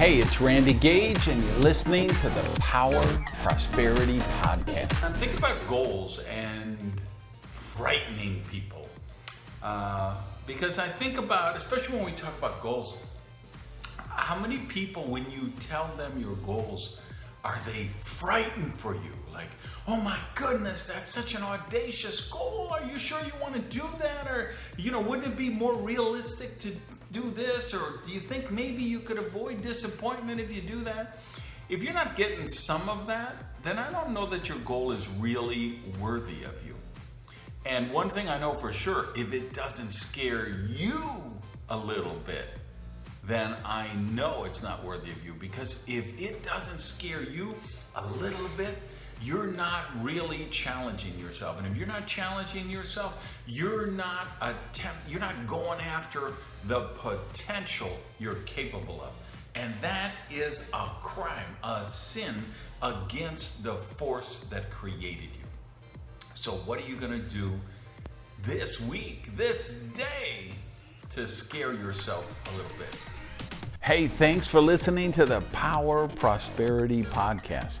Hey, it's Randy Gage, and you're listening to the Power Prosperity Podcast. I'm thinking about goals and frightening people. Because I think about, especially when we talk about goals, how many people, when you tell them your goals, are they frightened for you? Like, oh my goodness, that's such an audacious goal. Are you sure you want to do that? Or, wouldn't it be more realistic to do this? Or do you think maybe you could avoid disappointment if you do that? If you're not getting some of that, then I don't know that your goal is really worthy of you. And one thing I know for sure, if it doesn't scare you a little bit, then I know it's not worthy of you. Because if it doesn't scare you a little bit, you're not really challenging yourself. And if you're not challenging yourself, you're not going after the potential you're capable of. And that is a crime, a sin against the force that created you. So what are you gonna do this week, this day, to scare yourself a little bit? Hey, thanks for listening to the Power Prosperity Podcast.